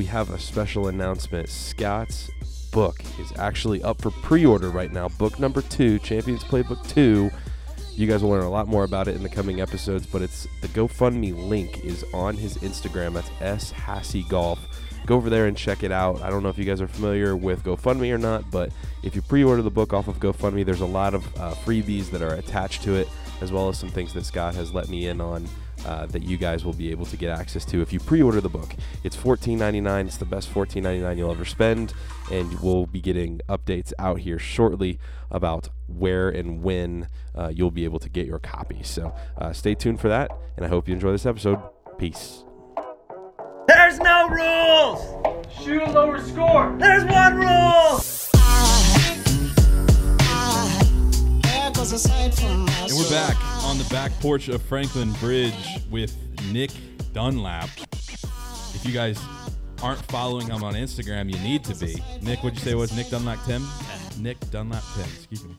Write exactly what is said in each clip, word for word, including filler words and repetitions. we have a special announcement. Scott's book is actually up for pre-order right now. Book number two, Champions Playbook two. You guys will learn a lot more about it in the coming episodes, but it's the GoFundMe link is on his Instagram. That's s hassy golf. Go over there and check it out. I don't know if you guys are familiar with GoFundMe or not, but if you pre-order the book off of GoFundMe, there's a lot of uh, freebies that are attached to it, as well as some things that Scott has let me in on uh, that you guys will be able to get access to if you pre-order the book. It's fourteen ninety-nine. It's the best fourteen ninety-nine you'll ever spend, and we'll be getting updates out here shortly about where and when uh, you'll be able to get your copy. So uh, stay tuned for that, and I hope you enjoy this episode. Peace. There's no rules! Shoot a lower score! There's one rule! And we're back on the back porch of Franklin Bridge with Nick Dunlap. If you guys aren't following him on Instagram, you need to be. Nick, what'd you say was Nick Dunlap ten? Nick Dunlap ten, excuse me.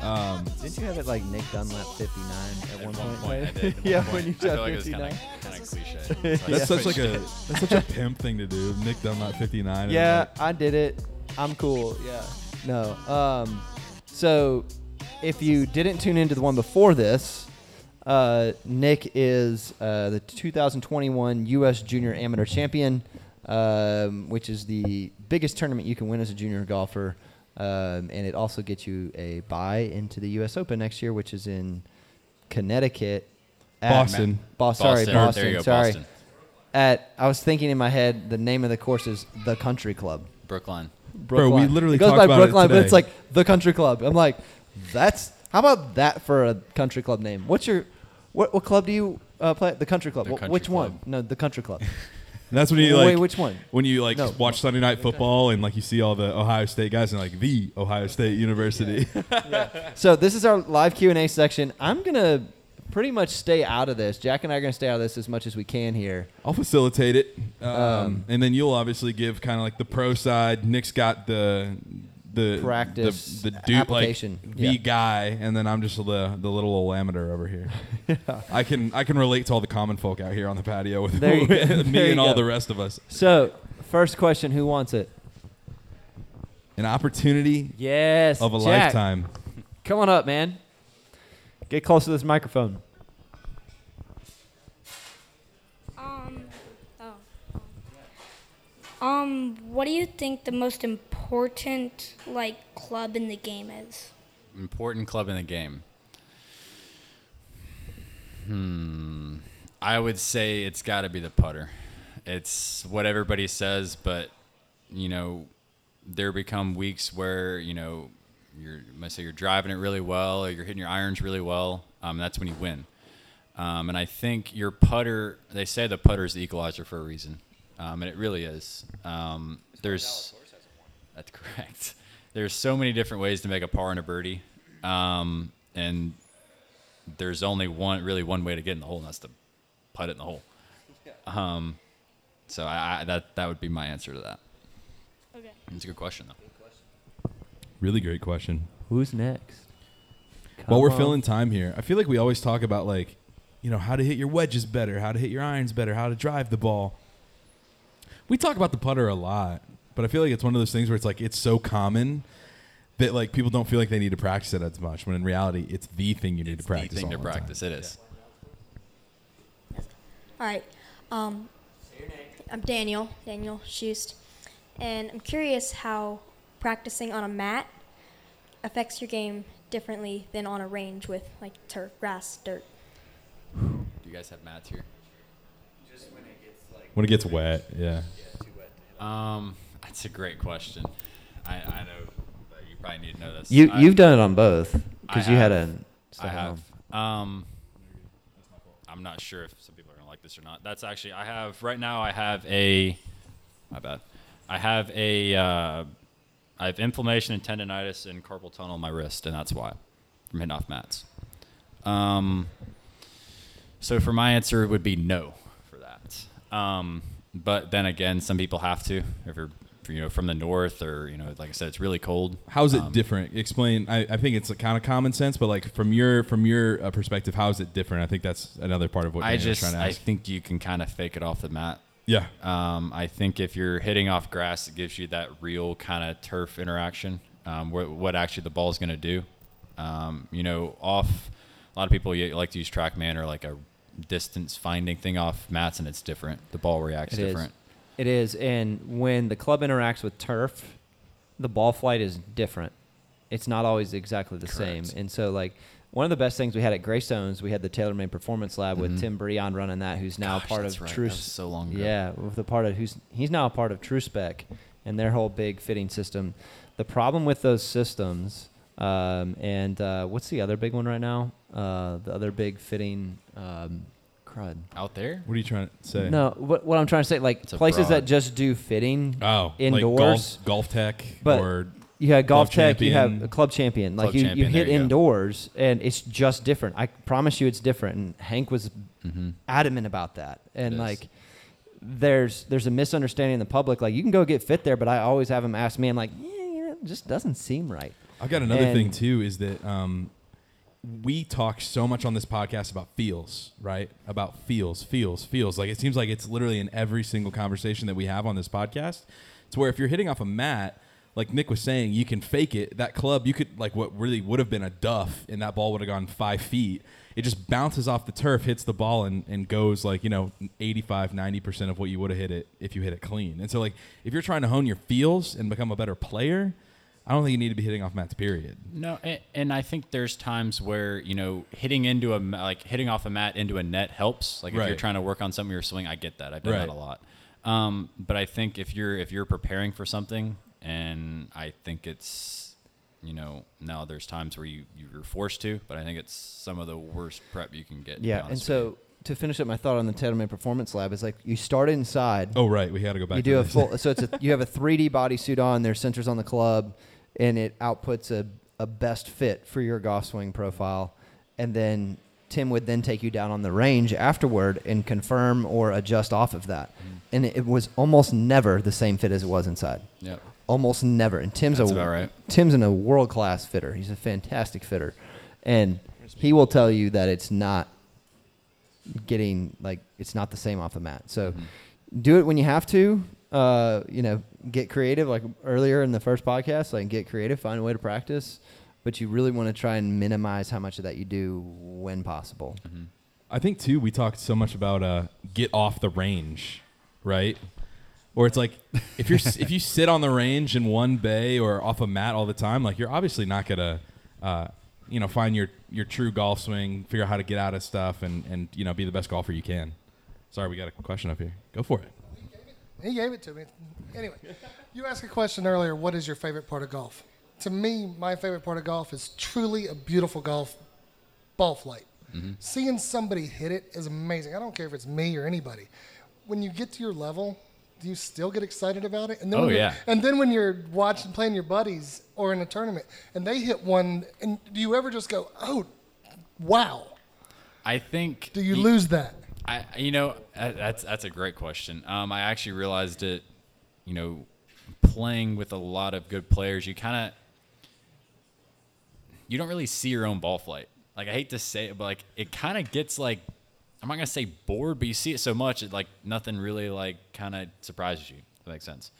Um, Didn't you have it like Nick Dunlap fifty-nine at, at one, one point? point I did, at yeah, one point. When you said like fifty-nine. Kind of cliche. That's, yeah. such like a, that's such a pimp thing to do, Nick Dunlap fifty-nine. Yeah, like, I did it. I'm cool, yeah. No. Um, so if you didn't tune into the one before this, uh, Nick is uh, the two thousand twenty-one U S Junior Amateur Champion, um, which is the biggest tournament you can win as a junior golfer. Um, and it also gets you a bye into the U S Open next year, which is in Connecticut. At Boston. Bo- Boston. Sorry, Boston. There you go, sorry. Boston. At, I was thinking in my head, the name of the course is the Country Club. Brookline. Brookline. Bro, we literally it goes talked by about Brookline, it today. But it's like the Country Club. I'm like, that's how about that for a country club name? What's your what? What club do you uh, play? The Country Club. The w- country which club. One? No, the Country Club. And that's when you like. Wait, which one? When you like no. watch Sunday Night Football and like you see all the Ohio State guys and like the Ohio State University. Yeah. Yeah. So this is our live Q and A section. I'm gonna pretty much stay out of this. Jack and I are gonna stay out of this as much as we can here. I'll facilitate it, um, um, and then you'll obviously give kind of like the pro side. Nick's got the the practice, the, the dude, application, like the yeah. guy, and then I'm just the the little old amateur over here. yeah. I can I can relate to all the common folk out here on the patio with me and go. all the rest of us. So, first question: who wants it? An opportunity, yes, of a Jack. lifetime. Come on up, man. Get close to this microphone. Um. Oh. Um. What do you think the most important Important like club in the game is. Important club in the game. Hmm. I would say it's got to be the putter. It's what everybody says, but you know, there become weeks where you know you're, let's say you're driving it really well, or you're hitting your irons really well. Um, that's when you win. Um, and I think your putter. They say the putter is the equalizer for a reason, um, and it really is. Um, there's That's correct. There's so many different ways to make a par and a birdie, um, and there's only one, really one way to get in the hole, and that's to putt it in the hole. Um, so I, I, that that would be my answer to that. Okay. It's a good question, though. Good question. Really great question. Who's next? Come While we're on. filling time here, I feel like we always talk about like, you know, how to hit your wedges better, how to hit your irons better, how to drive the ball. We talk about the putter a lot. But I feel like it's one of those things where it's like it's so common that like people don't feel like they need to practice it as much. When in reality, it's the thing you need it's to practice. The thing all to the practice. Time. It is. All right. Um, Say your name. I'm Daniel. Daniel Schust, and I'm curious how practicing on a mat affects your game differently than on a range with like turf, grass, dirt. Do you guys have mats here? Just when it gets like when it gets wet. Yeah. yeah too wet. Um. That's a great question. I, I know you probably need to know this. You, you've I, done it on both because you have, had a. I have. Um, I'm not sure if some people are going to like this or not. That's actually, I have, right now I have a, my bad. I have a, uh, I have inflammation and tendonitis and carpal tunnel in my wrist, and that's why, from hitting off mats. Um, so for my answer, it would be no for that. Um, but then again, some people have to, if you're you know, from the north or, you know, like I said, it's really cold. How is it um, different? Explain. I, I think it's kind of common sense, but like from your from your uh, perspective, how is it different? I think that's another part of what I just, trying to ask. I think you can kind of fake it off the mat Yeah. Um, I think if you're hitting off grass, it gives you that real kind of turf interaction, um, wh- what actually the ball is going to do. Um, you know, off a lot of people like to use TrackMan or like a distance finding thing off mats, and it's different. The ball reacts it different. Is. It is. And when the club interacts with turf, the ball flight is different. It's not always exactly the Correct. Same. And so, like, one of the best things we had at Greystones, we had the TaylorMade Performance Lab with mm-hmm. Tim Breon running that, who's now Gosh, part that's of right. TruSpec. So long ago. Yeah, with the part of who's he's now a part of TruSpec and their whole big fitting system. The problem with those systems, um, and uh, what's the other big one right now? Uh, the other big fitting um, crud out there. What are you trying to say? No, what what I'm trying to say, like it's places that just do fitting oh, indoors, like golf, golf tech, but or. You have Golf Tech, you have a Club Champion. Like, Club you, Champion, you hit you indoors, go. And it's just different. I promise you it's different. And Hank was mm-hmm. adamant about that. And, like, there's there's a misunderstanding in the public. Like, you can go get fit there, but I always have them ask me. I'm like, yeah, yeah, it just doesn't seem right. I've got another and thing, too, is that um, we talk so much on this podcast about feels, right? About feels, feels, feels. Like, it seems like it's literally in every single conversation that we have on this podcast. It's where if you're hitting off a mat, like Nick was saying, you can fake it. That club, you could, like, what really would have been a duff, and that ball would have gone five feet. It just bounces off the turf, hits the ball, and, and goes, like, you know, eighty-five, ninety percent of what you would have hit it if you hit it clean. And so, like, if you're trying to hone your feels and become a better player, I don't think you need to be hitting off mats, period. No, and, and I think there's times where, you know, hitting into a, like, hitting off a mat into a net helps. Like, if right. you're trying to work on something, your swing, I get that. I've done right. that a lot. Um, but I think if you're if you're preparing for something, and I think it's, you know, now there's times where you, you're forced to, but I think it's some of the worst prep you can get. Yeah, and so to finish up my thought on the TaylorMade Performance Lab, is like you start inside. Oh, right. We got to go back you to do a full, so it's a, you have a three D bodysuit on, there's sensors on the club, and it outputs a, a best fit for your golf swing profile. And then Tim would then take you down on the range afterward and confirm or adjust off of that. Mm. And it was almost never the same fit as it was inside. Yeah. Almost never. And Tim's That's a right. Tim's in a world class fitter. He's a fantastic fitter, and he will tell you that it's not getting like it's not the same off the mat. So mm-hmm. do it when you have to. Uh, you know, get creative. Like earlier in the first podcast, like get creative, find a way to practice, but you really want to try and minimize how much of that you do when possible. Mm-hmm. I think too, we talked so much about uh, get off the range, right? Or it's like if you're if you sit on the range in one bay or off a mat all the time, like you're obviously not gonna, uh, you know, find your, your true golf swing, figure out how to get out of stuff, and, and you know be the best golfer you can. Sorry, we got a question up here. Go for it. He gave it, he gave it to me. Anyway, you asked a question earlier. What is your favorite part of golf? To me, my favorite part of golf is truly a beautiful golf ball flight. Mm-hmm. Seeing somebody hit it is amazing. I don't care if it's me or anybody. When you get to your level, do you still get excited about it? And then oh, yeah. And then when you're watching, playing your buddies or in a tournament, and they hit one, and do you ever just go, oh, wow? I think. Do you y- lose that? I, you know, that's that's a great question. Um, I actually realized it, you know, playing with a lot of good players, you kind of, you don't really see your own ball flight. Like, I hate to say it, but, like, it kind of gets, like, I'm not going to say bored, but you see it so much, it, like, nothing really, like, kind of surprises you. If that makes sense.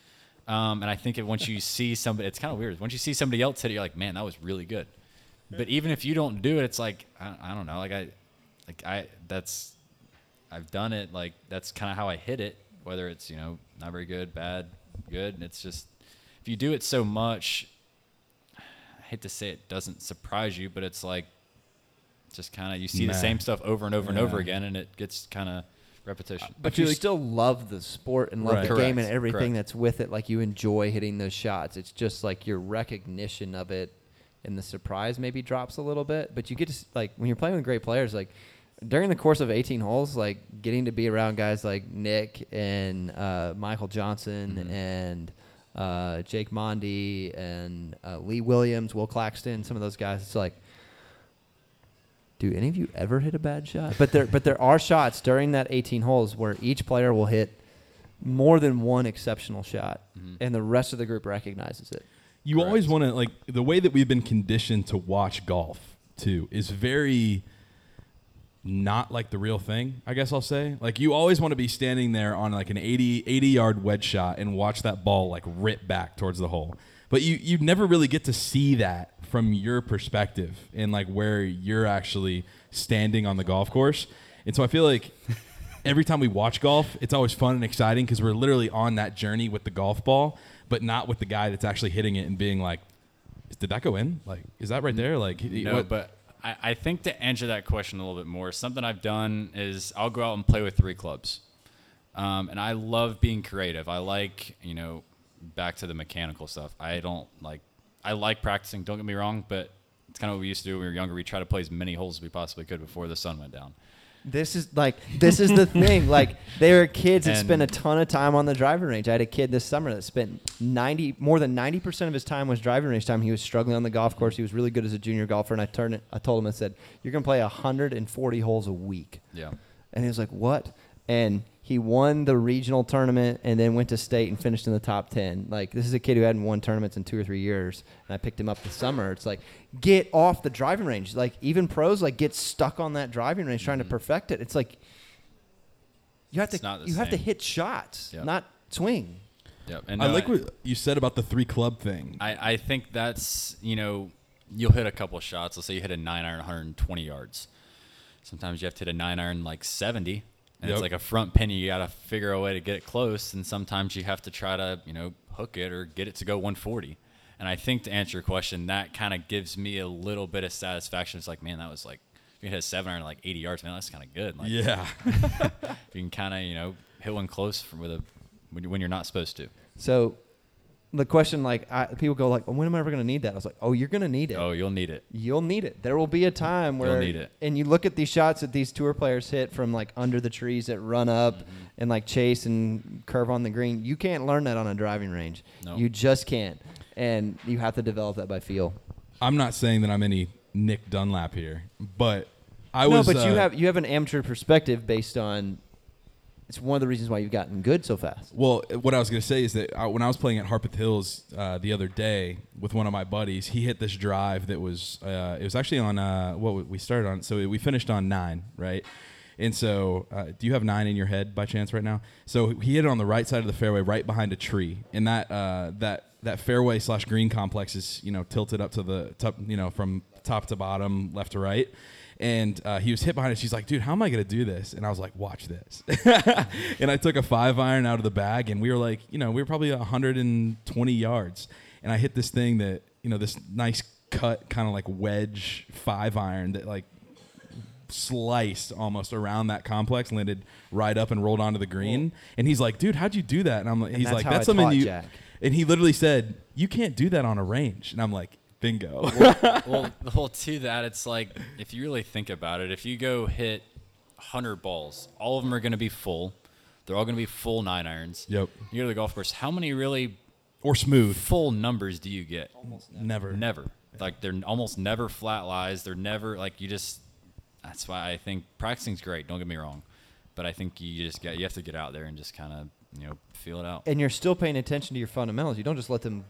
Um, and I think it, once you see somebody, it's kind of weird. Once you see somebody else hit it, you're like, man, that was really good. But even if you don't do it, it's like, I, I don't know. Like, I, like I, that's, I've done it. Like, that's kind of how I hit it, whether it's, you know, not very good, bad, good. And it's just, if you do it so much, I hate to say it doesn't surprise you, but it's like, just kind of you see nah. the same stuff over and over yeah. and over again, and it gets kind of repetition. Uh, but, but you like, still love the sport and love right. the Correct. Game and everything Correct. That's with it. Like you enjoy hitting those shots. It's just like your recognition of it and the surprise maybe drops a little bit. But you get to like when you're playing with great players, like during the course of eighteen holes, like getting to be around guys like Nick and uh, Michael Johnson mm-hmm. and uh, Jake Mondi and uh, Lee Williams, Will Claxton, some of those guys. It's like. Do any of you ever hit a bad shot? But there but there are shots during that eighteen holes where each player will hit more than one exceptional shot, mm-hmm. and the rest of the group recognizes it. You Correct. Always want to, like, the way that we've been conditioned to watch golf, too, is very not like the real thing, I guess I'll say. Like, you always want to be standing there on like an eighty, eighty yard wedge shot and watch that ball like rip back towards the hole. But you, you never really get to see that from your perspective and like where you're actually standing on the golf course. And so I feel like every time we watch golf, it's always fun and exciting because we're literally on that journey with the golf ball, but not with the guy that's actually hitting it and being like, did that go in? Like, is that right there? Like, no, what? But I, I think to answer that question a little bit more, something I've done is I'll go out and play with three clubs. Um, and I love being creative. I like, you know, back to the mechanical stuff. I don't like, I like practicing, don't get me wrong, but it's kind of what we used to do when we were younger. We try to play as many holes as we possibly could before the sun went down. This is like, this is the thing. Like, there are kids that and spend a ton of time on the driving range. I had a kid this summer that spent ninety, more than ninety percent of his time was driving range time. He was struggling on the golf course. He was really good as a junior golfer, and I turned it. I told him, I said, "You're gonna play a hundred and forty holes a week." Yeah. And he was like, "What?" And he won the regional tournament and then went to state and finished in the top ten. Like, this is a kid who hadn't won tournaments in two or three years, and I picked him up this summer. It's like, get off the driving range. Like, even pros, like, get stuck on that driving range trying mm-hmm. to perfect it. It's like, you have it's to you same. have to hit shots, yep. not swing. Yep. And I no, like I, what you said about the three-club thing. I, I think that's, you know, you'll hit a couple of shots. Let's say you hit a nine iron one hundred twenty yards. Sometimes you have to hit a nine iron like seventy. And yep. it's like a front penny. You got to figure a way to get it close. And sometimes you have to try to, you know, hook it or get it to go one forty. And I think to answer your question, that kind of gives me a little bit of satisfaction. It's like, man, that was like, if you hit a seven iron like eighty yards, man, that's kind of good. Like, yeah. If you can kind of, you know, hit one close from with a, when you're not supposed to. So the question, like, I, people go like, well, when am I ever going to need that? I was like, oh, you're going to need it. Oh, you'll need it. You'll need it. There will be a time where you'll need it. And you look at these shots that these tour players hit from, like, under the trees that run up mm-hmm. and, like, chase and curve on the green. You can't learn that on a driving range. No. You just can't. And you have to develop that by feel. I'm not saying that I'm any Nick Dunlap here, but I no, was – No, but uh, you have you have an amateur perspective based on – it's one of the reasons why you've gotten good so fast. Well, what I was going to say is that I, when I was playing at Harpeth Hills uh, the other day with one of my buddies, he hit this drive that was, uh, it was actually on, uh, what well, we started on, so we finished on nine, right? And so, uh, do you have nine in your head by chance right now? So he hit it on the right side of the fairway, right behind a tree. And that uh, that that fairway slash green complex is, you know, tilted up to the top, you know, from top to bottom, left to right. And uh, he was hit behind it. She's like, dude, how am I going to do this? And I was like, watch this. And I took a five iron out of the bag, and we were like, you know, we were probably one hundred twenty yards. And I hit this thing that, you know, this nice cut kind of like wedge five iron that like sliced almost around that complex, landed right up and rolled onto the green. Cool. And he's like, dude, how'd you do that? And I'm like, and he's that's like, that's something you, Jack. And he literally said, you can't do that on a range. And I'm like, bingo. well, well, well, to that, it's like, if you really think about it, if you go hit one hundred balls, all of them are going to be full. They're all going to be full nine irons. Yep. You go to the golf course, how many really or smooth full numbers do you get? Almost never. Never. never. Yeah. Like, they're almost never flat lies. They're never, like, you just, that's why I think practicing's great. Don't get me wrong. But I think you just got, you have to get out there and just kind of, you know, feel it out. And you're still paying attention to your fundamentals. You don't just let them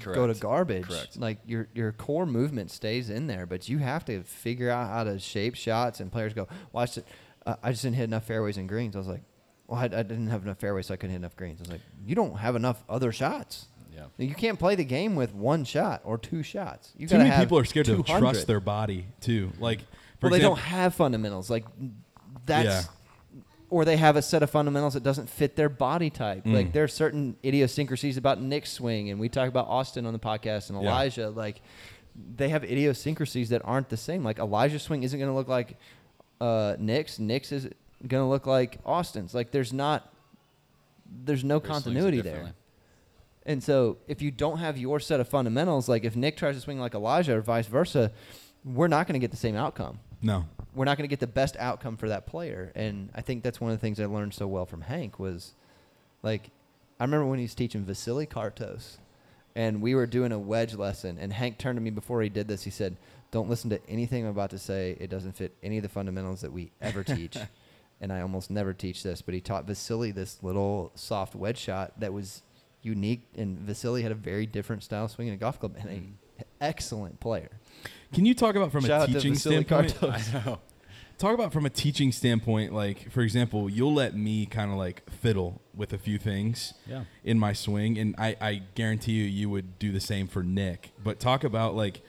Correct. go to garbage. Correct. Like, your your core movement stays in there, but you have to figure out how to shape shots. And players go, well, I just, uh, I just didn't hit enough fairways and greens. I was like, well, I, I didn't have enough fairways, so I couldn't hit enough greens. I was like, you don't have enough other shots. Yeah. You can't play the game with one shot or two shots. You Too many have people are scared two hundred. To trust their body, too. Like, for well, example, they don't have fundamentals. Like, that's... Yeah. Or they have a set of fundamentals that doesn't fit their body type. Mm. Like, there are certain idiosyncrasies about Nick's swing, and we talk about Austin on the podcast and Elijah. Yeah. Like, they have idiosyncrasies that aren't the same. Like, Elijah's swing isn't going to look like uh, Nick's. Nick's is going to look like Austin's. Like, there's not, there's no Their continuity there. And so, if you don't have your set of fundamentals, like if Nick tries to swing like Elijah or vice versa, we're not going to get the same outcome. No. We're not going to get the best outcome for that player. And I think that's one of the things I learned so well from Hank was, like, I remember when he was teaching Vasily Kartos, and we were doing a wedge lesson, and Hank turned to me before he did this. He said, don't listen to anything I'm about to say. It doesn't fit any of the fundamentals that we ever teach. And I almost never teach this, but he taught Vasily this little soft wedge shot that was unique, and Vasily had a very different style swing in a golf club, and an excellent player. Can you talk about from Shout a teaching standpoint? I know. talk about from a teaching standpoint, like, for example, you'll let me kind of like fiddle with a few things yeah. in my swing, and I, I guarantee you you would do the same for Nick. But talk about like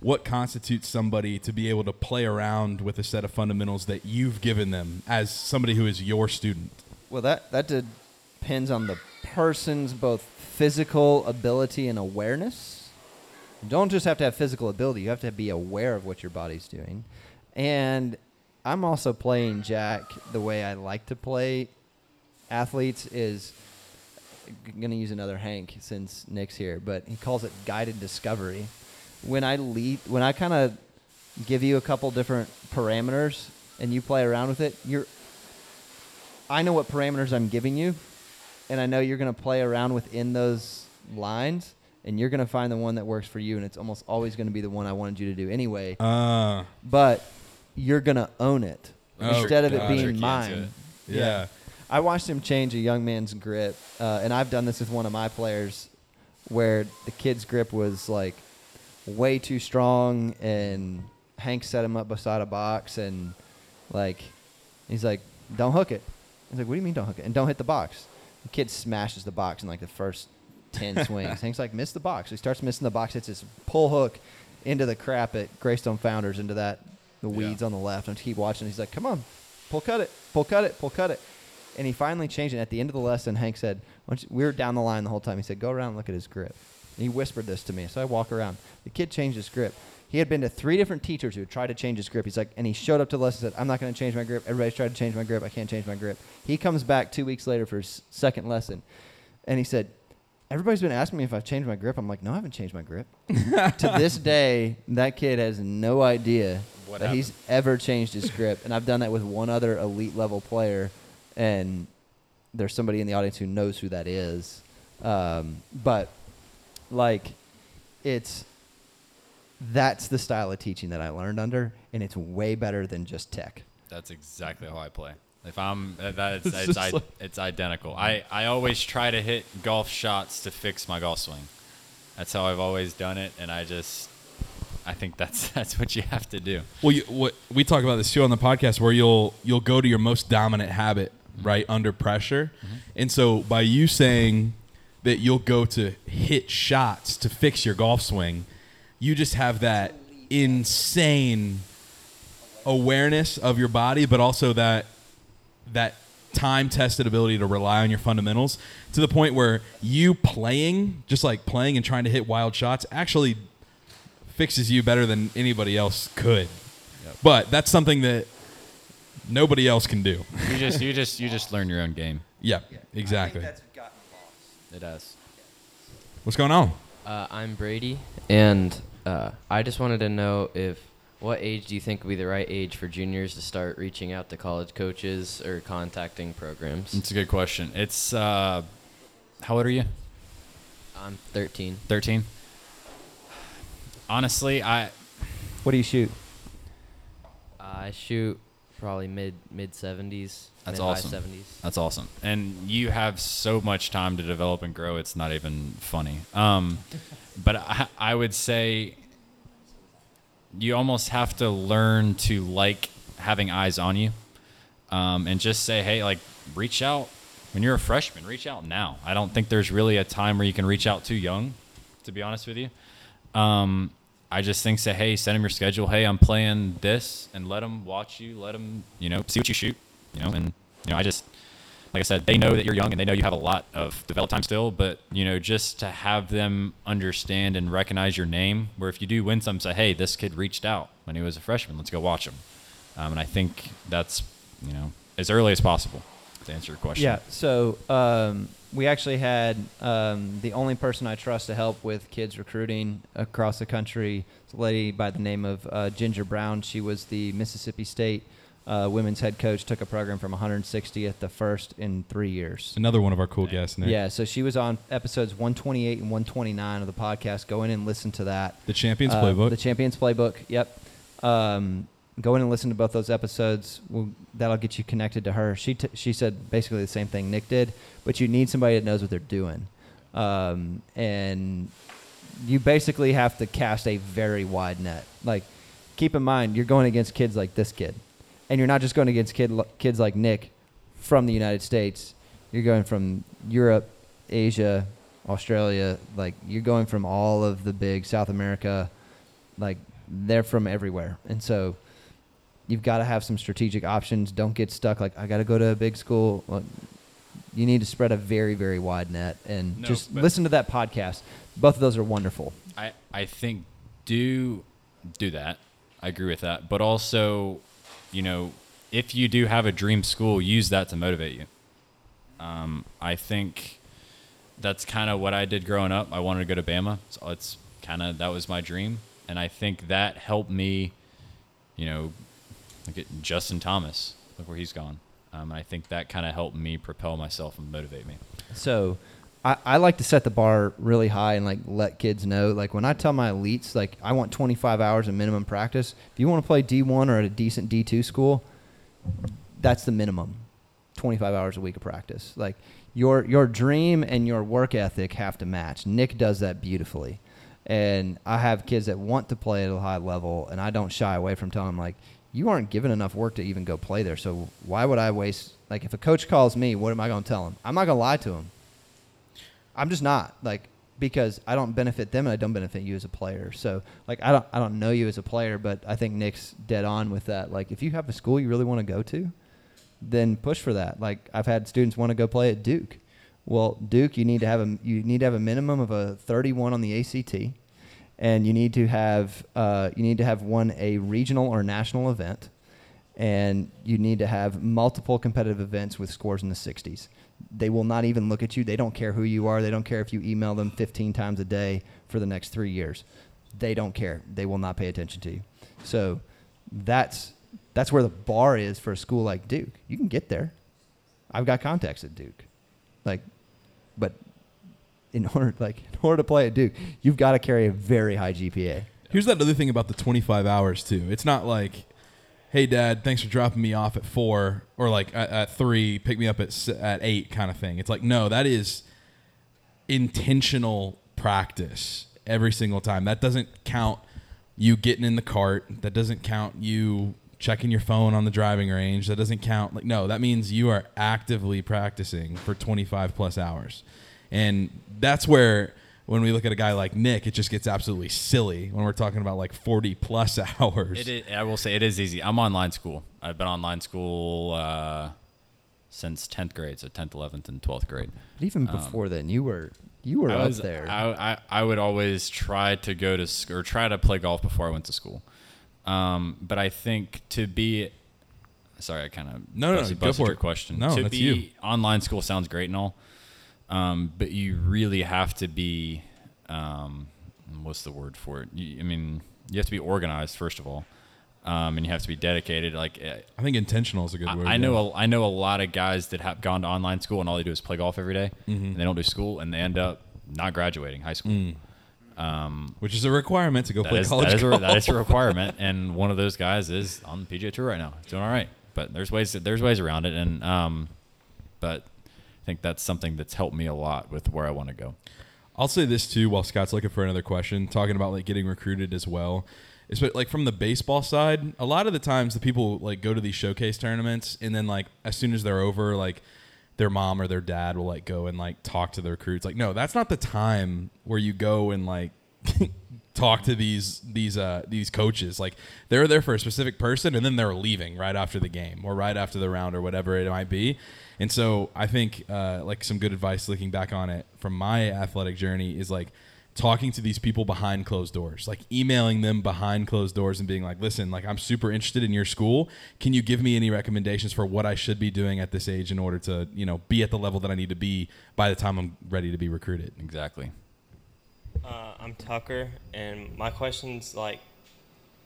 what constitutes somebody to be able to play around with a set of fundamentals that you've given them as somebody who is your student. Well, that, that depends on the person's both physical ability and awareness. You don't just have to have physical ability. You have to be aware of what your body's doing. And I'm also playing Jack the way I like to play athletes is I'm going to use another Hank since Nick's here, but he calls it guided discovery. When I lead, when I kind of give you a couple different parameters and you play around with it, you're I know what parameters I'm giving you, and I know you're going to play around within those lines, and you're going to find the one that works for you, and it's almost always going to be the one I wanted you to do anyway. Uh, but you're going to own it oh instead God. of it being mine. It. Yeah. yeah. I watched him change a young man's grip, uh, and I've done this with one of my players where the kid's grip was like way too strong, and Hank set him up beside a box, and like he's like, don't hook it. I was like, what do you mean don't hook it? And don't hit the box. The kid smashes the box in like the first ten swings. Hank's like, miss the box. He starts missing the box. Hits his pull hook into the crap at Greystone Founders, into that, the weeds yeah. on the left. And I keep watching. He's like, come on, pull cut it, pull cut it, pull cut it. And he finally changed it. At the end of the lesson, Hank said, we were down the line the whole time. He said, go around and look at his grip. And he whispered this to me. So I walk around. The kid changed his grip. He had been to three different teachers who tried to change his grip. He's like, and he showed up to the lesson and said, I'm not going to change my grip. Everybody's tried to change my grip. I can't change my grip. He comes back two weeks later for his second lesson, and he said, everybody's been asking me if I've changed my grip. I'm like, no, I haven't changed my grip. To this day, that kid has no idea what that happened? He's ever changed his grip. And I've done that with one other elite level player, and there's somebody in the audience who knows who that is. Um, but, like, it's... That's the style of teaching that I learned under, and it's way better than just tech. That's exactly how I play. If I'm, that it's it's, it's, I, like, it's identical. I, I always try to hit golf shots to fix my golf swing. That's how I've always done it, and I just, I think that's that's what you have to do. Well, you, what, we talk about this too on the podcast, where you'll you'll go to your most dominant habit mm-hmm. right under pressure, mm-hmm. and so by you saying that you'll go to hit shots to fix your golf swing. You just have that insane awareness of your body, but also that that time-tested ability to rely on your fundamentals to the point where you playing, just like playing and trying to hit wild shots, actually fixes you better than anybody else could. Yep. But that's something that nobody else can do. You just you just you just learn your own game. Yeah, yeah. Exactly. I think that's gotten lost. It does. What's going on? Uh, I'm Brady, and uh, I just wanted to know if what age do you think would be the right age for juniors to start reaching out to college coaches or contacting programs? That's a good question. It's uh, how old are you? I'm thirteen. thirteen. Honestly, I. What do you shoot? I shoot probably mid mid seventies. That's awesome. High seventies. That's awesome. And you have so much time to develop and grow. It's not even funny. Um, but I, I would say you almost have to learn to like having eyes on you, um, and just say, hey, like, reach out. When you're a freshman, reach out now. I don't think there's really a time where you can reach out too young, to be honest with you. Um, I just think, say, hey, send them your schedule. Hey, I'm playing this, and let them watch you. Let them, you know, see what you shoot. You know, and you know, I just, like I said, they know that you're young, and they know you have a lot of developed time still. But you know, just to have them understand and recognize your name, where if you do win some, say, hey, this kid reached out when he was a freshman. Let's go watch him. Um, and I think that's, you know, as early as possible to answer your question. Yeah. So um, we actually had um, the only person I trust to help with kids recruiting across the country, it's a lady by the name of uh, Ginger Brown. She was the Mississippi State Uh, women's head coach, took a program from one hundred sixtieth to first in three years. Another one of our cool yeah. guests, Nick. Yeah, so she was on episodes one twenty-eight and one twenty-nine of the podcast. Go in and listen to that. The Champions uh, Playbook. The Champions Playbook, yep. Um, go in and listen to both those episodes. We'll, that'll get you connected to her. She t- she said basically the same thing Nick did, but you need somebody that knows what they're doing. Um, and you basically have to cast a very wide net. Like, keep in mind, you're going against kids like this kid. and you're not just going against kid, kids like Nick from the United States. You're going from Europe, Asia, Australia. Like, you're going from all of the big South America. Like, they're from everywhere. And so you've got to have some strategic options. Don't get stuck like, I got to go to a big school. Well, you need to spread a very, very wide net. And no, just listen to that podcast. Both of those are wonderful. I, I think do do that. I agree with that. But also, you know, if you do have a dream school, use that to motivate you. Um, I think that's kind of what I did growing up. I wanted to go to Bama. So it's kind of, that was my dream. And I think that helped me, you know, look at Justin Thomas, look where he's gone. Um, I think that kind of helped me propel myself and motivate me. So I, I like to set the bar really high and like let kids know, like when I tell my elites, like I want twenty-five hours of minimum practice. If you want to play D one or at a decent D two school, that's the minimum. twenty-five hours a week of practice. Like your your dream and your work ethic have to match. Nick does that beautifully. And I have kids that want to play at a high level, and I don't shy away from telling them, like, you aren't given enough work to even go play there, so why would I waste – like, if a coach calls me, what am I going to tell him? I'm not going to lie to him. I'm just not, like, because I don't benefit them and I don't benefit you as a player. So, like, I don't I don't know you as a player, but I think Nick's dead on with that. Like, if you have a school you really want to go to, then push for that. Like, I've had students want to go play at Duke. Well, Duke, you need to have a you need to have a minimum of a thirty-one on the A C T, and you need to have uh, you need to have won a regional or national event, and you need to have multiple competitive events with scores in the sixties. They will not even look at you. They don't care who you are. They don't care if you email them fifteen times a day for the next three years. They don't care. They will not pay attention to you. So that's. That's where the bar is for a school like Duke. You can get there. I've got contacts at Duke. Like, but in order, like, in order to play at Duke, you've got to carry a very high G P A. Here's that other thing about the twenty-five hours, too. It's not like, hey, Dad, thanks for dropping me off at four, or like at, at three, pick me up at at eight kind of thing. It's like, no, that is intentional practice every single time. That doesn't count you getting in the cart. That doesn't count you checking your phone on the driving range. That doesn't count. Like, no, that means you are actively practicing for twenty-five plus hours. And that's where, when we look at a guy like Nick, it just gets absolutely silly when we're talking about like forty plus hours. It is, I will say it is easy. I'm online school. I've been online school uh, since tenth grade. So tenth, eleventh and twelfth grade. But even before um, then, you were, you were I up was, there. I, I, I would always try to go to sc- or try to play golf before I went to school. Um, but I think to be, sorry, I kind of no, busted, no, busted your it. question. No, to that's be you. Online school sounds great and all, um, but you really have to be, um, what's the word for it? You, I mean, you have to be organized first of all, um, and you have to be dedicated. Like, I think intentional is a good I, word. I know, a, I know a lot of guys that have gone to online school and all they do is play golf every day, mm-hmm. and they don't do school, and they end up not graduating high school. Mm. Um, Which is a requirement to go play is, college that is, golf. A, that is a requirement, and one of those guys is on the P G A Tour right now. He's doing all right, but there's ways there's ways around it, and um, but I think that's something that's helped me a lot with where I want to go. I'll say this too, while Scott's looking for another question, talking about like getting recruited as well. It's like from the baseball side, a lot of the times the people like go to these showcase tournaments, and then like as soon as they're over, like their mom or their dad will like go and like talk to the recruits. Like, no, that's not the time where you go and like talk to these these uh, these coaches. Like, they're there for a specific person, and then they're leaving right after the game or right after the round or whatever it might be. And so I think uh, like some good advice looking back on it from my athletic journey is like talking to these people behind closed doors, like emailing them behind closed doors and being like, listen, like I'm super interested in your school. Can you give me any recommendations for what I should be doing at this age in order to, you know, be at the level that I need to be by the time I'm ready to be recruited? Exactly. Uh, I'm Tucker, and my question's like,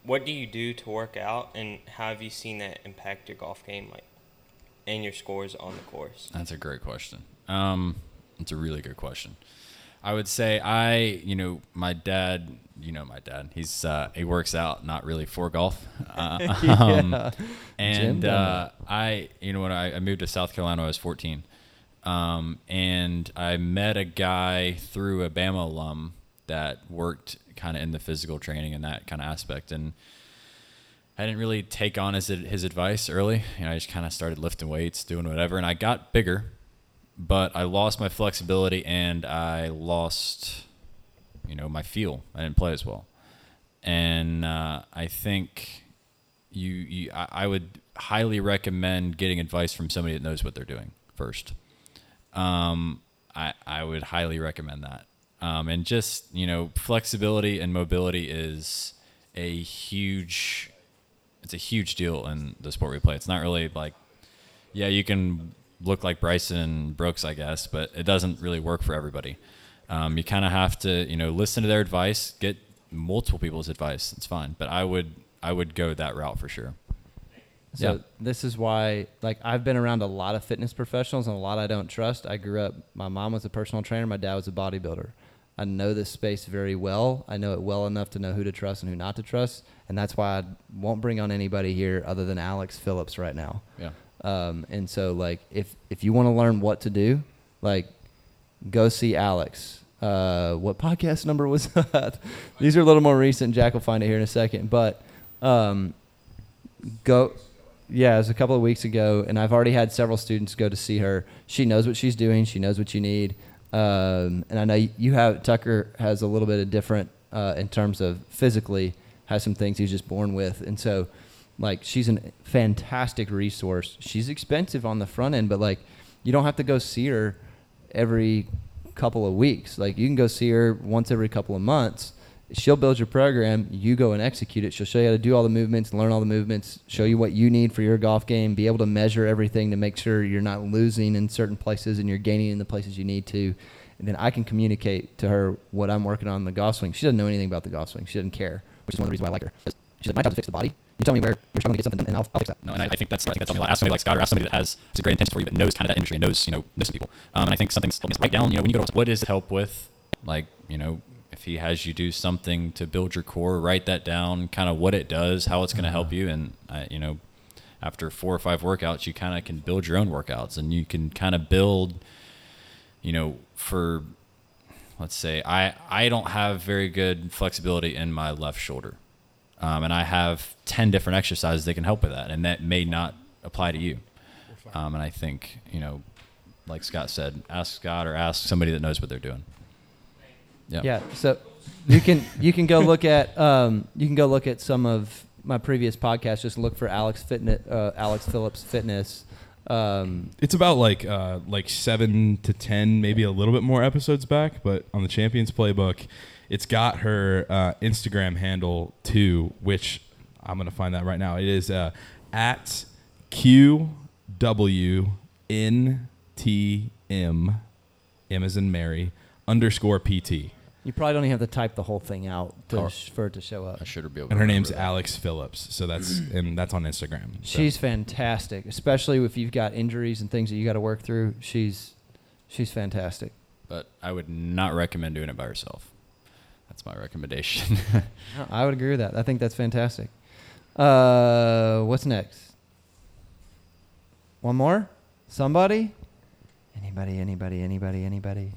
what do you do to work out, and how have you seen that impact your golf game, like, and your scores on the course? That's a great question. Um, it's a really good question. I would say I, you know, my dad, you know, my dad, he's, uh, he works out, not really for golf. Uh, yeah. um, and, uh, I, you know, when I, I moved to South Carolina, I was fourteen. Um, and I met a guy through a Bama alum that worked kind of in the physical training and that kind of aspect. And I didn't really take on his his advice early. You know, I just kind of started lifting weights, doing whatever, and I got bigger, but I lost my flexibility and I lost, you know, my feel. I didn't play as well, and uh, I think you, you I, I would highly recommend getting advice from somebody that knows what they're doing first. Um, I I would highly recommend that, um, and just you know, flexibility and mobility is a huge. It's a huge deal in the sport we play. It's not really like, yeah, you can look like Bryson and Brooks, I guess, but it doesn't really work for everybody. Um, you kind of have to, you know, listen to their advice, get multiple people's advice. It's fine. But I would, I would go that route for sure. So yeah. This is why, like, I've been around a lot of fitness professionals and a lot I don't trust. I grew up, my mom was a personal trainer. My dad was a bodybuilder. I know this space very well. I know it well enough to know who to trust and who not to trust. And that's why I won't bring on anybody here other than Alex Phillips right now. Yeah. Um, and so, like, if if you want to learn what to do, like, go see Alex. Uh, what podcast number was that? These are a little more recent. Jack will find it here in a second. But um, go – yeah, it was a couple of weeks ago, and I've already had several students go to see her. She knows what she's doing. She knows what you need. Um, and I know you have, Tucker has a little bit of different, uh, in terms of physically has some things he's just born with. And so like, she's a fantastic resource. She's expensive on the front end, but like, you don't have to go see her every couple of weeks. Like you can go see her once every couple of months. She'll build your program. You go and execute it. She'll show you how to do all the movements, learn all the movements, show you what you need for your golf game, be able to measure everything to make sure you're not losing in certain places and you're gaining in the places you need to. And then I can communicate to her what I'm working on in the golf swing. She doesn't know anything about the golf swing. She doesn't care, which is one of the reasons why I like her. She's like, my job is to fix the body. You tell me where you're struggling to get something, and I'll, I'll fix that. No, and I, I think that's I think that's something. Like, ask somebody like Scott, or ask somebody that has a great intention for you, but knows kind of that industry, and knows you know knows people. Um, and I think something's helping us write down. You know, when you go to what is help with, like you know. If he has you do something to build your core, write that down, kind of what it does, how it's going to help you. And, uh, you know, after four or five workouts, you kind of can build your own workouts and you can kind of build, you know, for, let's say, I, I don't have very good flexibility in my left shoulder. Um, and I have ten different exercises that can help with that. And that may not apply to you. Um, and I think, you know, like Scott said, ask Scott or ask somebody that knows what they're doing. Yeah. yeah, so you can you can go look at um, you can go look at some of my previous podcasts. Just look for Alex Fitness, uh, Alex Phillips Fitness. Um, it's about like uh, like seven to ten, maybe a little bit more episodes back. But on the Champions Playbook, it's got her uh, Instagram handle too, which I'm gonna find that right now. It is uh, at Q W N T M, M as in Mary underscore P T. You probably don't even have to type the whole thing out to sh- for it to show up. I should have been able to. And her name's that. Alex Phillips, so that's and that's on Instagram. So. She's fantastic, especially if you've got injuries and things that you got to work through. She's she's fantastic. But I would not recommend doing it by herself. That's my recommendation. No, I would agree with that. I think that's fantastic. Uh, what's next? One more? Somebody? Anybody? Anybody? Anybody? Anybody?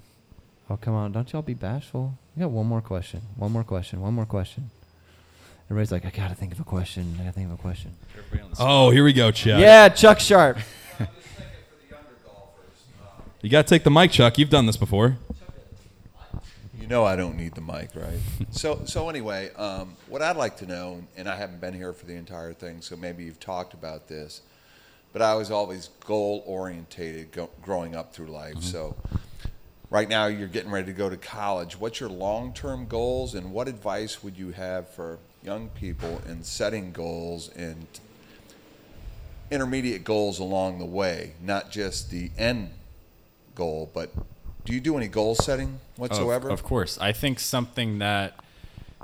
Oh, come on. Don't y'all be bashful. We got one more question. One more question. One more question. Everybody's like, I got to think of a question. I got to think of a question. Oh, here we go, Chuck. Yeah, Chuck Sharp. You got to take the mic, Chuck. You've done this before. You know I don't need the mic, right? so so anyway, um, what I'd like to know, and I haven't been here for the entire thing, so maybe you've talked about this, but I was always goal-orientated go- growing up through life, mm-hmm. so... Right now, you're getting ready to go to college. What's your long-term goals, and what advice would you have for young people in setting goals and intermediate goals along the way, not just the end goal, but do you do any goal setting whatsoever? Oh, of course. I think something that,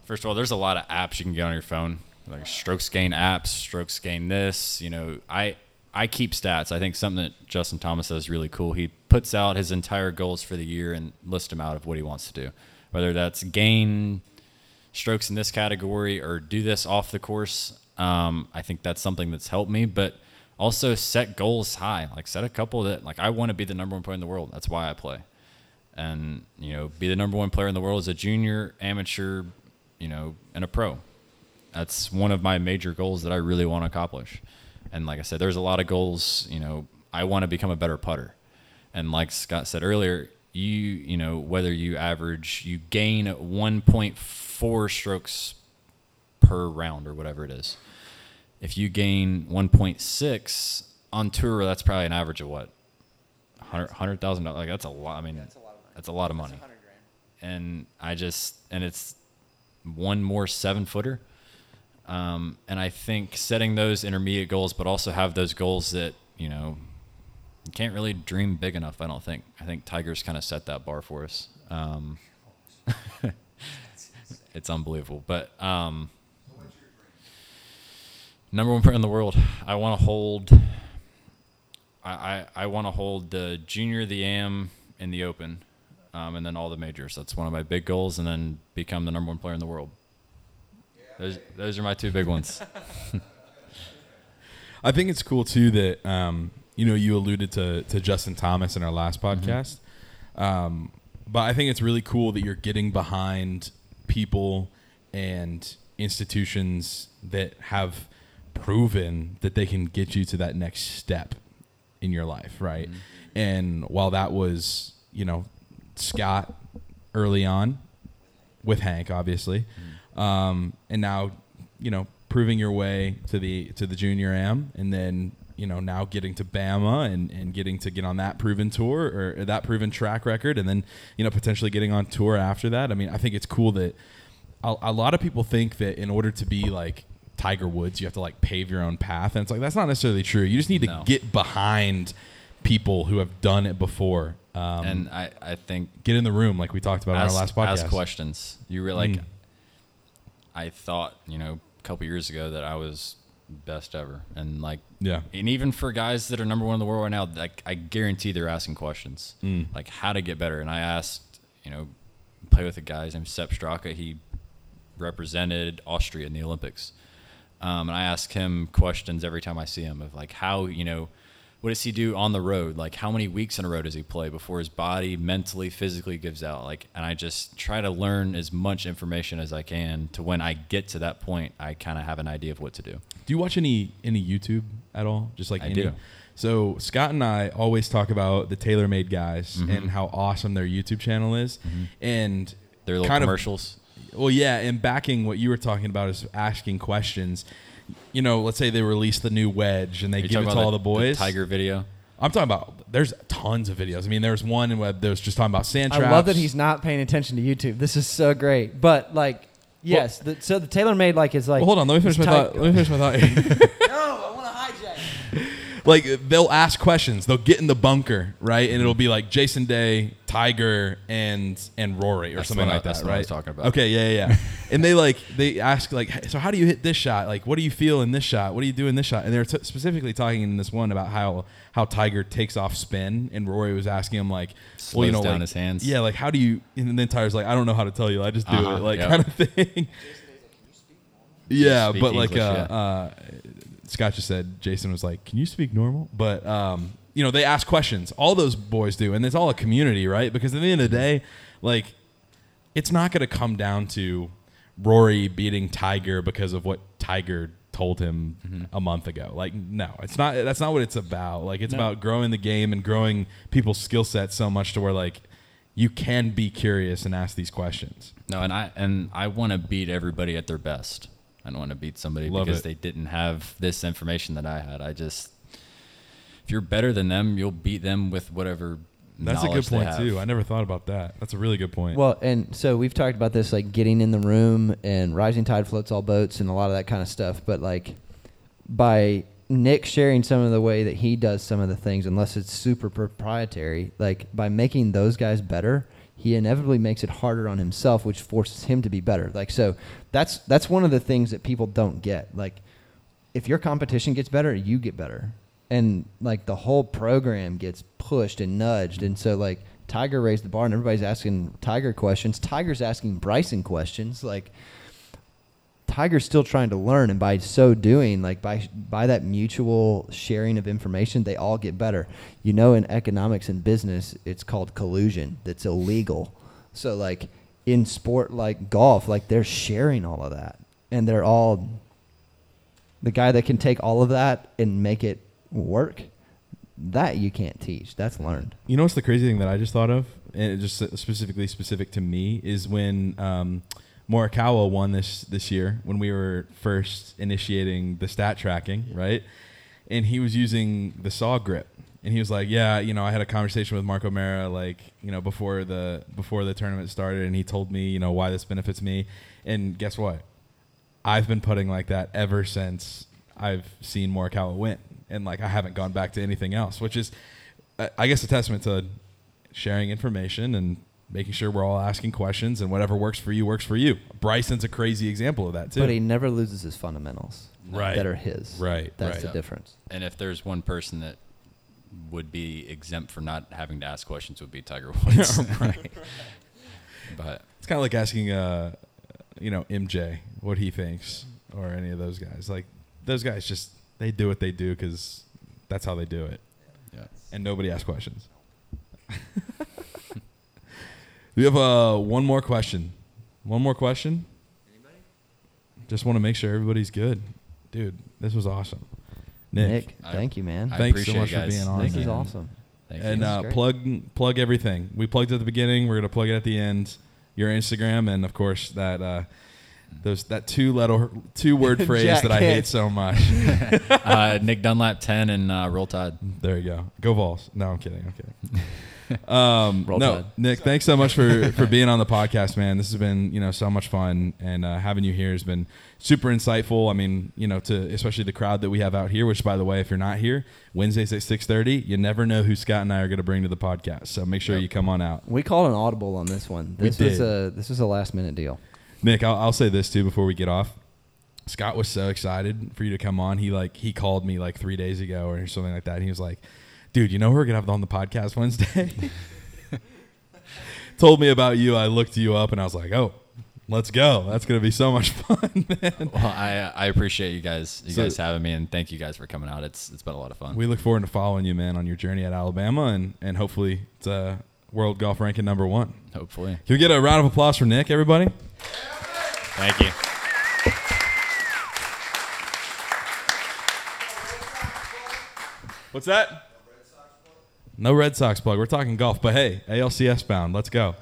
first of all, there's a lot of apps you can get on your phone, like strokes gain apps, strokes gain this. You know, I I keep stats. I think something that Justin Thomas does is really cool. He puts out his entire goals for the year and lists them out of what he wants to do, whether that's gain strokes in this category or do this off the course. Um, I think that's something that's helped me, but also set goals high, like set a couple that like, I want to be the number one player in the world. That's why I play. And, you know, be the number one player in the world as a junior, amateur, you know, and a pro. that's one of my major goals that I really want to accomplish. And like I said, there's a lot of goals, you know, I want to become a better putter. And like Scott said earlier, you, you know, whether you average, you gain one point four strokes per round or whatever it is. If you gain one point six on tour, that's probably an average of what? one hundred thousand dollars. Like that's a lot. I mean, yeah, that's a lot of money. That's a lot of money. That's one hundred grand. And I just, and it's one more seven footer. Um, and I think setting those intermediate goals, but also have those goals that, you know, you can't really dream big enough, I don't think. I think Tiger's kind of set that bar for us. Um, it's unbelievable. But um, number one player in the world, I want to hold I, I, I want to hold the junior, the am, and the open, um, and then all the majors. That's one of my big goals, and then become the number one player in the world. Those, those are my two big ones. I think it's cool, too, that um, – you know, you alluded to, to Justin Thomas in our last podcast. Mm-hmm. Um, but I think it's really cool that you're getting behind people and institutions that have proven that they can get you to that next step in your life, right? Mm-hmm. And while that was, you know, Scott early on with Hank, obviously, mm-hmm. um, and now, you know, proving your way to the to the Junior Am, and then you know, now getting to Bama and, and getting to get on that proven tour or that proven track record, and then, you know, potentially getting on tour after that. I mean, I think it's cool that a, a lot of people think that in order to be like Tiger Woods, you have to like pave your own path. And it's like, that's not necessarily true. You just need no. to get behind people who have done it before. Um, and I, I think get in the room like we talked about ask, in our last podcast. Ask questions. You were like, mm. I thought, you know, a couple years ago that I was best ever, and like yeah and even for guys that are number one in the world right now, like I guarantee they're asking questions mm. like how to get better. And I asked, you know, play with a guy named Sepp Straka. He represented Austria in the Olympics, um and I ask him questions every time I see him of like, how, you know, what does he do on the road? Like how many weeks in a row does he play before his body mentally, physically gives out? Like, and I just try to learn as much information as I can to when I get to that point, I kind of have an idea of what to do. Do you watch any, any YouTube at all? Just like I Andy? do. So Scott and I always talk about the TaylorMade guys mm-hmm. and how awesome their YouTube channel is. Mm-hmm. And their little commercials. Of, well, yeah. And backing what you were talking about is asking questions. You know, let's say they release the new wedge and they give it to all the, the boys. The Tiger video. I'm talking about. There's tons of videos. I mean, there's one where there's just talking about sand traps. I love that he's not paying attention to YouTube. This is so great. But like, yes. Well, the, so the TaylorMade like is like. Well, hold on. Let me finish my thought. Let me finish my thought. No, I want to hijack. Like they'll ask questions. They'll get in the bunker, right? And it'll be like Jason Day, Tiger, and and Rory or that's something like I, that. That's right? What I was talking about. Okay, yeah, yeah. And they like they ask like, so how do you hit this shot? Like, what do you feel in this shot? What do you do in this shot? And they're t- specifically talking in this one about how how Tiger takes off spin, and Rory was asking him like, slows well, you know, down like, his hands. Yeah, like how do you? And then Tiger's like, I don't know how to tell you. I just do uh-huh, it, like yep. kind of thing. Yeah, but like. English, uh, yeah. uh Scott just said, Jason was like, can you speak normal? But, um, you know, they ask questions. All those boys do. And it's all a community, right? Because at the end of the day, like, it's not going to come down to Rory beating Tiger because of what Tiger told him mm-hmm. a month ago. Like, no, it's not. That's not what it's about. Like, it's no. about growing the game and growing people's skill set so much to where, like, you can be curious and ask these questions. No, and I, and I want to beat everybody at their best. I don't want to beat somebody Love because it. They didn't have this information that I had. I just, if you're better than them, you'll beat them with whatever That's knowledge they have. That's a good point, too. I never thought about that. That's a really good point. Well, and so we've talked about this, like getting in the room and rising tide floats all boats and a lot of that kind of stuff. But like by Nick sharing some of the way that he does some of the things, unless it's super proprietary, like by making those guys better, he inevitably makes it harder on himself, which forces him to be better. Like, so that's, that's one of the things that people don't get. Like if your competition gets better, you get better. And like the whole program gets pushed and nudged. And so like Tiger raised the bar and everybody's asking Tiger questions. Tiger's asking Bryson questions. Like Tiger's still trying to learn. And by so doing, like by, by that mutual sharing of information, they all get better. You know, in economics and business, it's called collusion. That's illegal. So like in sport, like golf, like they're sharing all of that. and they're all the guy that can take all of that and make it work. That you can't teach. That's learned. You know what's the crazy thing that I just thought of, and it just specifically specific to me, is when um, Morikawa won this this year when we were first initiating the stat tracking, yeah. right? And he was using the saw grip, and he was like, "Yeah, you know, I had a conversation with Mark O'Mara, like, you know, before the before the tournament started, and he told me, you know, why this benefits me, and guess what? I've been putting like that ever since I've seen Morikawa win." And, like, I haven't gone back to anything else, which is, I guess, a testament to sharing information and making sure we're all asking questions, and whatever works for you works for you. Bryson's a crazy example of that, too. But he never loses his fundamentals right. that are his. Right. That's right. the yeah. difference. And if there's one person that would be exempt for not having to ask questions, it would be Tiger Woods. right. But it's kind of like asking, uh, you know, M J what he thinks or any of those guys. Like, those guys just... They do what they do because that's how they do it. Yeah. And nobody asks questions. We have uh, one more question. One more question? Anybody? Just want to make sure everybody's good. Dude, this was awesome. Nick. Nick I, thank you, man. I Thanks so much for being on. This is awesome. Thank and you. Uh, plug, plug everything. We plugged at the beginning. We're going to plug it at the end. Your Instagram and, of course, that... Uh, Those that two letter two word phrase Jack that I hate so much. uh, Nick Dunlap ten and uh, Roll Tide. There you go. Go Vols. No, I'm kidding. I'm kidding. Um, Roll no, Tide. Nick, thanks so much for, for being on the podcast, man. This has been you know so much fun, and uh, having you here has been super insightful. I mean, you know, to especially the crowd that we have out here. Which, by the way, if you're not here Wednesdays at six thirty, you never know who Scott and I are going to bring to the podcast. So make sure yep. you come on out. We called an audible on this one. This we did. was a this was a last minute deal. Nick, I'll, I'll say this, too, before we get off. Scott was so excited for you to come on. He, like, he called me, like, three days ago or something like that. And he was like, dude, you know who we're going to have on the podcast Wednesday? Told me about you. I looked you up, and I was like, oh, let's go. That's going to be so much fun, man. Well, I I appreciate you guys you so, guys having me, and thank you guys for coming out. It's It's been a lot of fun. We look forward to following you, man, on your journey at Alabama, and, and hopefully it's uh, world golf ranking number one. Hopefully. Can we get a round of applause for Nick, everybody? Thank you. What's that? No Red Sox plug. We're talking golf, but hey, A L C S bound. Let's go.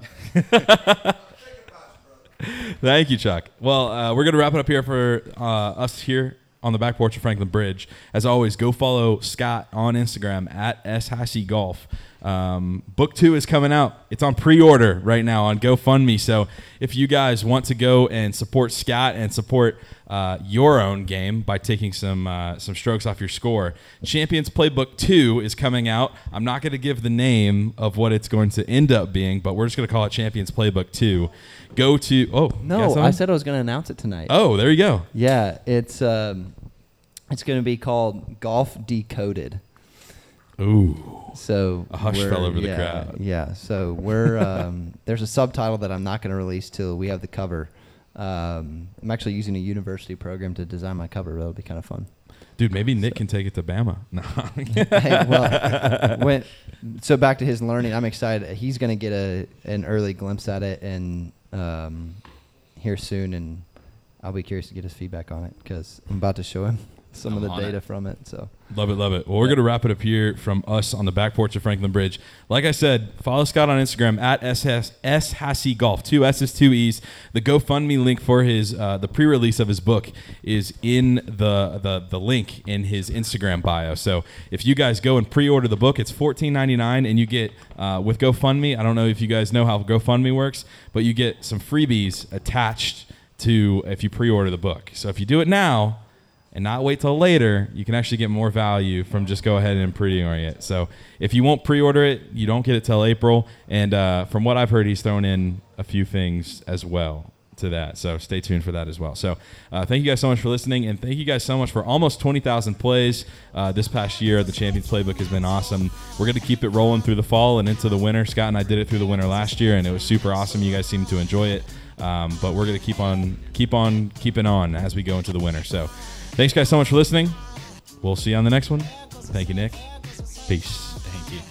Thank you, Chuck. Well, uh, we're going to wrap it up here for uh, us here on the back porch of Franklin Bridge. As always, go follow Scott on Instagram at shassygolf. Um, book two is coming out. It's on pre-order right now on GoFundMe. So if you guys want to go and support Scott and support uh, your own game by taking some uh, some strokes off your score, Champions Playbook two is coming out. I'm not going to give the name of what it's going to end up being, but we're just going to call it Champions Playbook two. Go to oh no, I said I was going to announce it tonight. Oh, there you go. Yeah, it's um, it's going to be called Golf Decoded. Ooh. So a hush fell over yeah, the crowd. Yeah. So we're um, there's a subtitle that I'm not going to release till we have the cover. Um, I'm actually using a university program to design my cover. That'll be kind of fun. Dude, maybe Nick so. can take it to Bama. No. Hey, well, when, so back to his learning. I'm excited. He's going to get a an early glimpse at it and um, here soon, and I'll be curious to get his feedback on it because I'm about to show him some I'm of the data it. from it. So love it, love it. Well, we're yeah. going to wrap it up here from us on the back porch of Franklin Bridge. Like I said, follow Scott on Instagram at shassygolf. Two S's, two E's. The GoFundMe link for his uh, the pre-release of his book is in the, the the link in his Instagram bio. So if you guys go and pre-order the book, it's fourteen ninety-nine, and you get uh, with GoFundMe. I don't know if you guys know how GoFundMe works, but you get some freebies attached to if you pre-order the book. So if you do it now and not wait till later, you can actually get more value from just go ahead and pre-ordering it. So if you won't pre-order it, you don't get it till April. And uh, from what I've heard, he's thrown in a few things as well to that. So stay tuned for that as well. So uh, thank you guys so much for listening. And thank you guys so much for almost twenty thousand plays uh, this past year. The Champions Playbook has been awesome. We're going to keep it rolling through the fall and into the winter. Scott and I did it through the winter last year, and it was super awesome. You guys seemed to enjoy it. Um, but we're going to keep on, keep on keeping on as we go into the winter. So thanks, guys, so much for listening. We'll see you on the next one. Thank you, Nick. Peace. Thank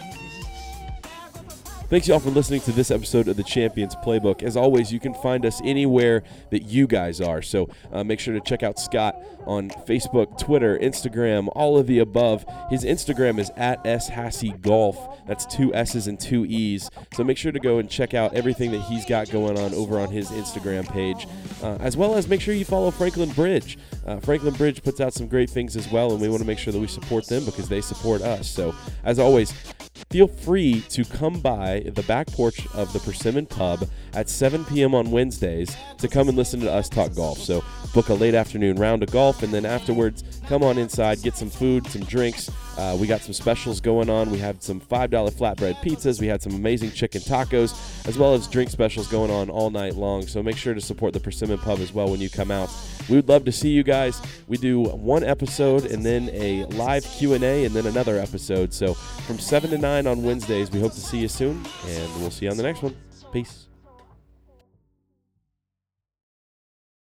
you. Thanks, y'all, for listening to this episode of the Champions Playbook. As always, you can find us anywhere that you guys are. So uh, make sure to check out Scott on Facebook, Twitter, Instagram, all of the above. His Instagram is at shassygolf. That's two S's and two E's. So make sure to go and check out everything that he's got going on over on his Instagram page, uh, as well as make sure you follow Franklin Bridge. Uh, Franklin Bridge puts out some great things as well, and we want to make sure that we support them because they support us. So as always, feel free to come by the back porch of the Persimmon Pub at seven p.m. on Wednesdays to come and listen to us talk golf. So book a late afternoon round of golf, and then afterwards, come on inside, get some food, some drinks. Uh, we got some specials going on. We have some five dollar flatbread pizzas. We had some amazing chicken tacos, as well as drink specials going on all night long. So make sure to support the Persimmon Pub as well when you come out. We would love to see you guys. We do one episode and then a live Q and A and then another episode. So from seven to nine on Wednesdays, we hope to see you soon, and we'll see you on the next one. Peace.